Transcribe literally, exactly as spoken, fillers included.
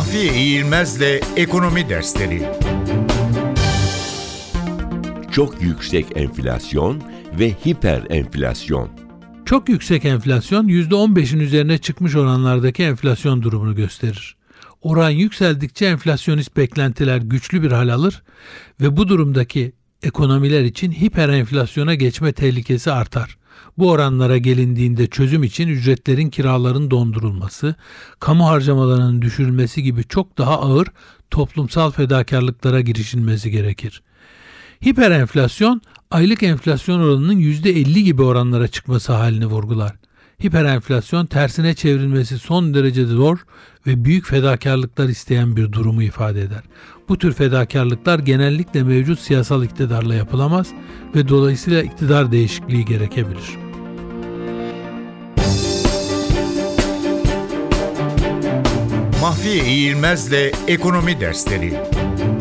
Mahfi Eğilmez'le ekonomi dersleri. Çok yüksek enflasyon ve hiper enflasyon. Çok yüksek enflasyon yüzde on beşin üzerine çıkmış oranlardaki enflasyon durumunu gösterir. Oran yükseldikçe enflasyonist beklentiler güçlü bir hal alır ve bu durumdaki ekonomiler için hiper enflasyona geçme tehlikesi artar. Bu oranlara gelindiğinde çözüm için ücretlerin, kiraların dondurulması, kamu harcamalarının düşürülmesi gibi çok daha ağır toplumsal fedakarlıklara girişilmesi gerekir. Hiper enflasyon, aylık enflasyon oranının yüzde elli gibi oranlara çıkması halini vurgular. Hiper enflasyon tersine çevrilmesi son derece zor ve büyük fedakarlıklar isteyen bir durumu ifade eder. Bu tür fedakarlıklar genellikle mevcut siyasal iktidarla yapılamaz ve dolayısıyla iktidar değişikliği gerekebilir. Mahfi Eğilmez'le ekonomi dersleri.